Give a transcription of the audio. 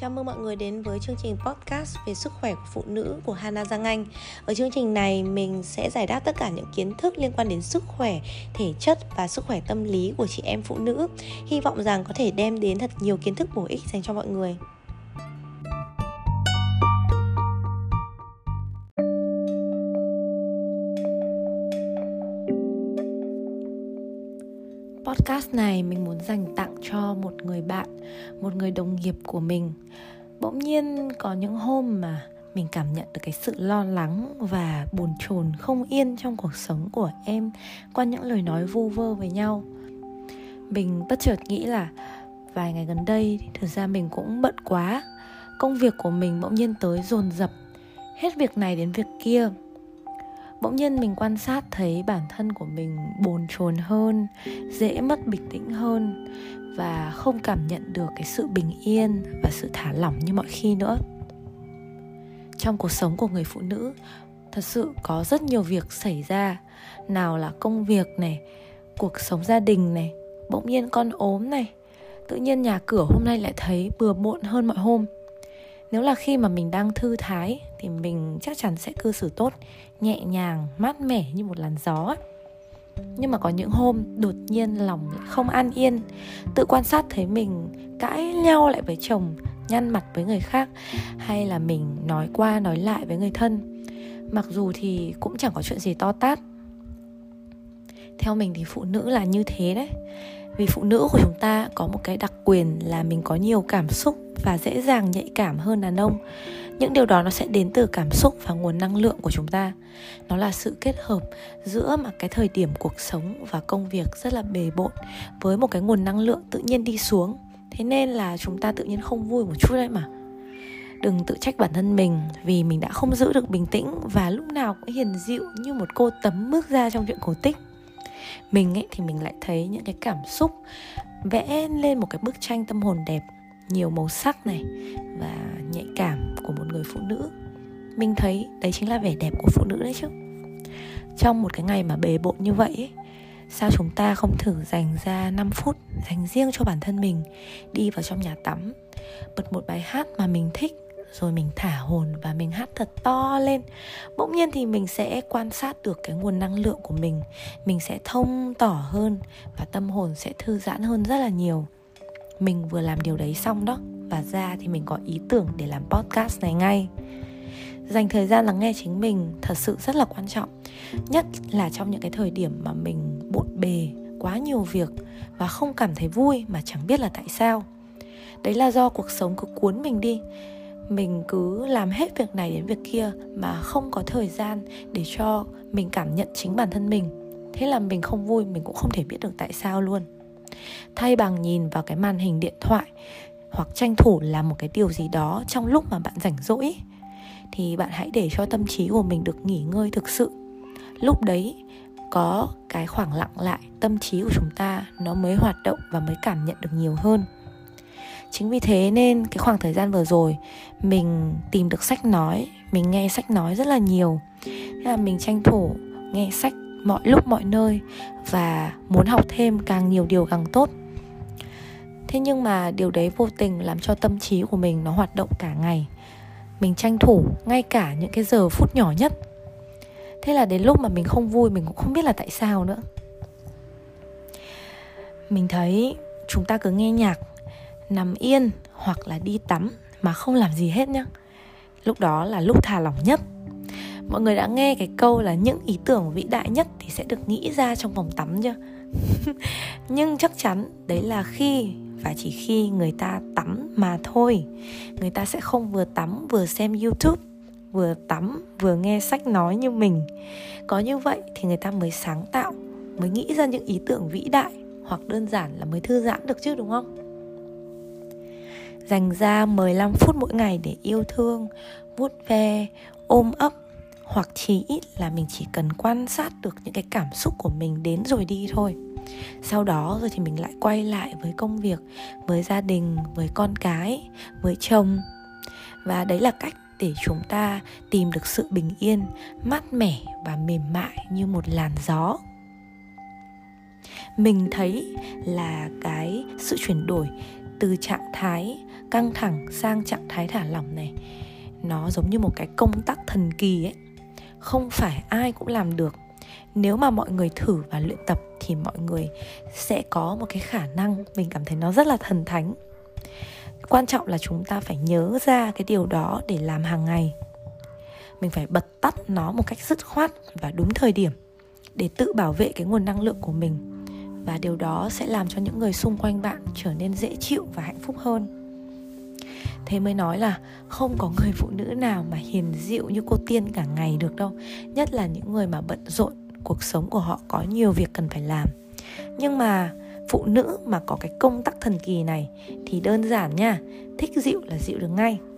Chào mừng mọi người đến với chương trình podcast về sức khỏe của phụ nữ của Hana Giang Anh. Ở chương trình này mình sẽ giải đáp tất cả những kiến thức liên quan đến sức khỏe thể chất và sức khỏe tâm lý của chị em phụ nữ. Hy vọng rằng có thể đem đến thật nhiều kiến thức bổ ích dành cho mọi người. Podcast này mình muốn dành tặng cho một người bạn, một người đồng nghiệp của mình. Bỗng nhiên có những hôm mà mình cảm nhận được cái sự lo lắng và bồn chồn không yên trong cuộc sống của em qua những lời nói vu vơ với nhau. Mình bất chợt nghĩ là vài ngày gần đây thực ra mình cũng bận quá. Công việc của mình bỗng nhiên tới dồn dập, hết việc này đến việc kia. Bỗng nhiên mình quan sát thấy bản thân của mình bồn chồn hơn, dễ mất bình tĩnh hơn và không cảm nhận được cái sự bình yên và sự thả lỏng như mọi khi nữa. Trong cuộc sống của người phụ nữ, thật sự có rất nhiều việc xảy ra. Nào là công việc này, cuộc sống gia đình này, bỗng nhiên con ốm này, tự nhiên nhà cửa hôm nay lại thấy bừa bộn hơn mọi hôm. Nếu là khi mà mình đang thư thái thì mình chắc chắn sẽ cư xử tốt, nhẹ nhàng, mát mẻ như một làn gió. Nhưng mà có những hôm đột nhiên lòng lại không an yên, tự quan sát thấy mình cãi nhau lại với chồng, nhăn mặt với người khác, hay là mình nói qua nói lại với người thân, mặc dù thì cũng chẳng có chuyện gì to tát. Theo mình thì phụ nữ là như thế đấy. Vì phụ nữ của chúng ta có một cái đặc quyền là mình có nhiều cảm xúc và dễ dàng nhạy cảm hơn đàn ông. Những điều đó nó sẽ đến từ cảm xúc và nguồn năng lượng của chúng ta. Nó là sự kết hợp giữa mà cái thời điểm cuộc sống và công việc rất là bề bộn với một cái nguồn năng lượng tự nhiên đi xuống. Thế nên là chúng ta tự nhiên không vui một chút đấy mà. Đừng tự trách bản thân mình vì mình đã không giữ được bình tĩnh và lúc nào cũng hiền dịu như một cô tấm bước ra trong chuyện cổ tích. Mình ấy thì mình lại thấy những cái cảm xúc vẽ lên một cái bức tranh tâm hồn đẹp, nhiều màu sắc này và nhạy cảm của một người phụ nữ. Mình thấy đấy chính là vẻ đẹp của phụ nữ đấy chứ. Trong một cái ngày mà bề bộn như vậy ấy, sao chúng ta không thử dành ra 5 phút dành riêng cho bản thân mình, đi vào trong nhà tắm, bật một bài hát mà mình thích, rồi mình thả hồn và mình hát thật to lên. Bỗng nhiên thì mình sẽ quan sát được cái nguồn năng lượng của mình. Mình sẽ thông tỏ hơn và tâm hồn sẽ thư giãn hơn rất là nhiều. Mình vừa làm điều đấy xong đó, và ra thì mình có ý tưởng để làm podcast này ngay. Dành thời gian lắng nghe chính mình thật sự rất là quan trọng, nhất là trong những cái thời điểm mà mình bộn bề, quá nhiều việc và không cảm thấy vui mà chẳng biết là tại sao. Đấy là do cuộc sống cứ cuốn mình đi. Mình cứ làm hết việc này đến việc kia mà không có thời gian để cho mình cảm nhận chính bản thân mình. Thế là mình không vui, mình cũng không thể biết được tại sao luôn. Thay bằng nhìn vào cái màn hình điện thoại hoặc tranh thủ làm một cái điều gì đó trong lúc mà bạn rảnh rỗi, thì bạn hãy để cho tâm trí của mình được nghỉ ngơi thực sự. Lúc đấy có cái khoảng lặng lại, tâm trí của chúng ta nó mới hoạt động và mới cảm nhận được nhiều hơn. Chính vì thế nên cái khoảng thời gian vừa rồi mình tìm được sách nói, mình nghe sách nói rất là nhiều. Thế là mình tranh thủ nghe sách mọi lúc mọi nơi và muốn học thêm càng nhiều điều càng tốt. Thế nhưng mà điều đấy vô tình làm cho tâm trí của mình nó hoạt động cả ngày. Mình tranh thủ ngay cả những cái giờ phút nhỏ nhất. Thế là đến lúc mà mình không vui, mình cũng không biết là tại sao nữa. Mình thấy chúng ta cứ nghe nhạc, nằm yên hoặc là đi tắm mà không làm gì hết nhá. Lúc đó là lúc thả lỏng nhất. Mọi người đã nghe cái câu là những ý tưởng vĩ đại nhất thì sẽ được nghĩ ra trong phòng tắm chưa? Nhưng chắc chắn đấy là khi và chỉ khi người ta tắm mà thôi. Người ta sẽ không vừa tắm vừa xem YouTube, vừa tắm vừa nghe sách nói như mình. Có như vậy thì người ta mới sáng tạo, mới nghĩ ra những ý tưởng vĩ đại, hoặc đơn giản là mới thư giãn được chứ, đúng không? Dành ra 15 phút mỗi ngày để yêu thương, vuốt ve, ôm ấp, hoặc chí ít là mình chỉ cần quan sát được những cái cảm xúc của mình đến rồi đi thôi. Sau đó rồi thì mình lại quay lại với công việc, với gia đình, với con cái, với chồng. Và đấy là cách để chúng ta tìm được sự bình yên, mát mẻ và mềm mại như một làn gió. Mình thấy là cái sự chuyển đổi từ trạng thái căng thẳng sang trạng thái thả lỏng này, nó giống như một cái công tắc thần kỳ ấy. Không phải ai cũng làm được. Nếu mà mọi người thử và luyện tập thì mọi người sẽ có một cái khả năng, mình cảm thấy nó rất là thần thánh. Quan trọng là chúng ta phải nhớ ra cái điều đó để làm hàng ngày. Mình phải bật tắt nó một cách dứt khoát và đúng thời điểm để tự bảo vệ cái nguồn năng lượng của mình. Và điều đó sẽ làm cho những người xung quanh bạn trở nên dễ chịu và hạnh phúc hơn. Thế mới nói là không có người phụ nữ nào mà hiền dịu như cô Tiên cả ngày được đâu. Nhất là những người mà bận rộn, cuộc sống của họ có nhiều việc cần phải làm. Nhưng mà phụ nữ mà có cái công tắc thần kỳ này thì đơn giản nha, thích dịu là dịu được ngay.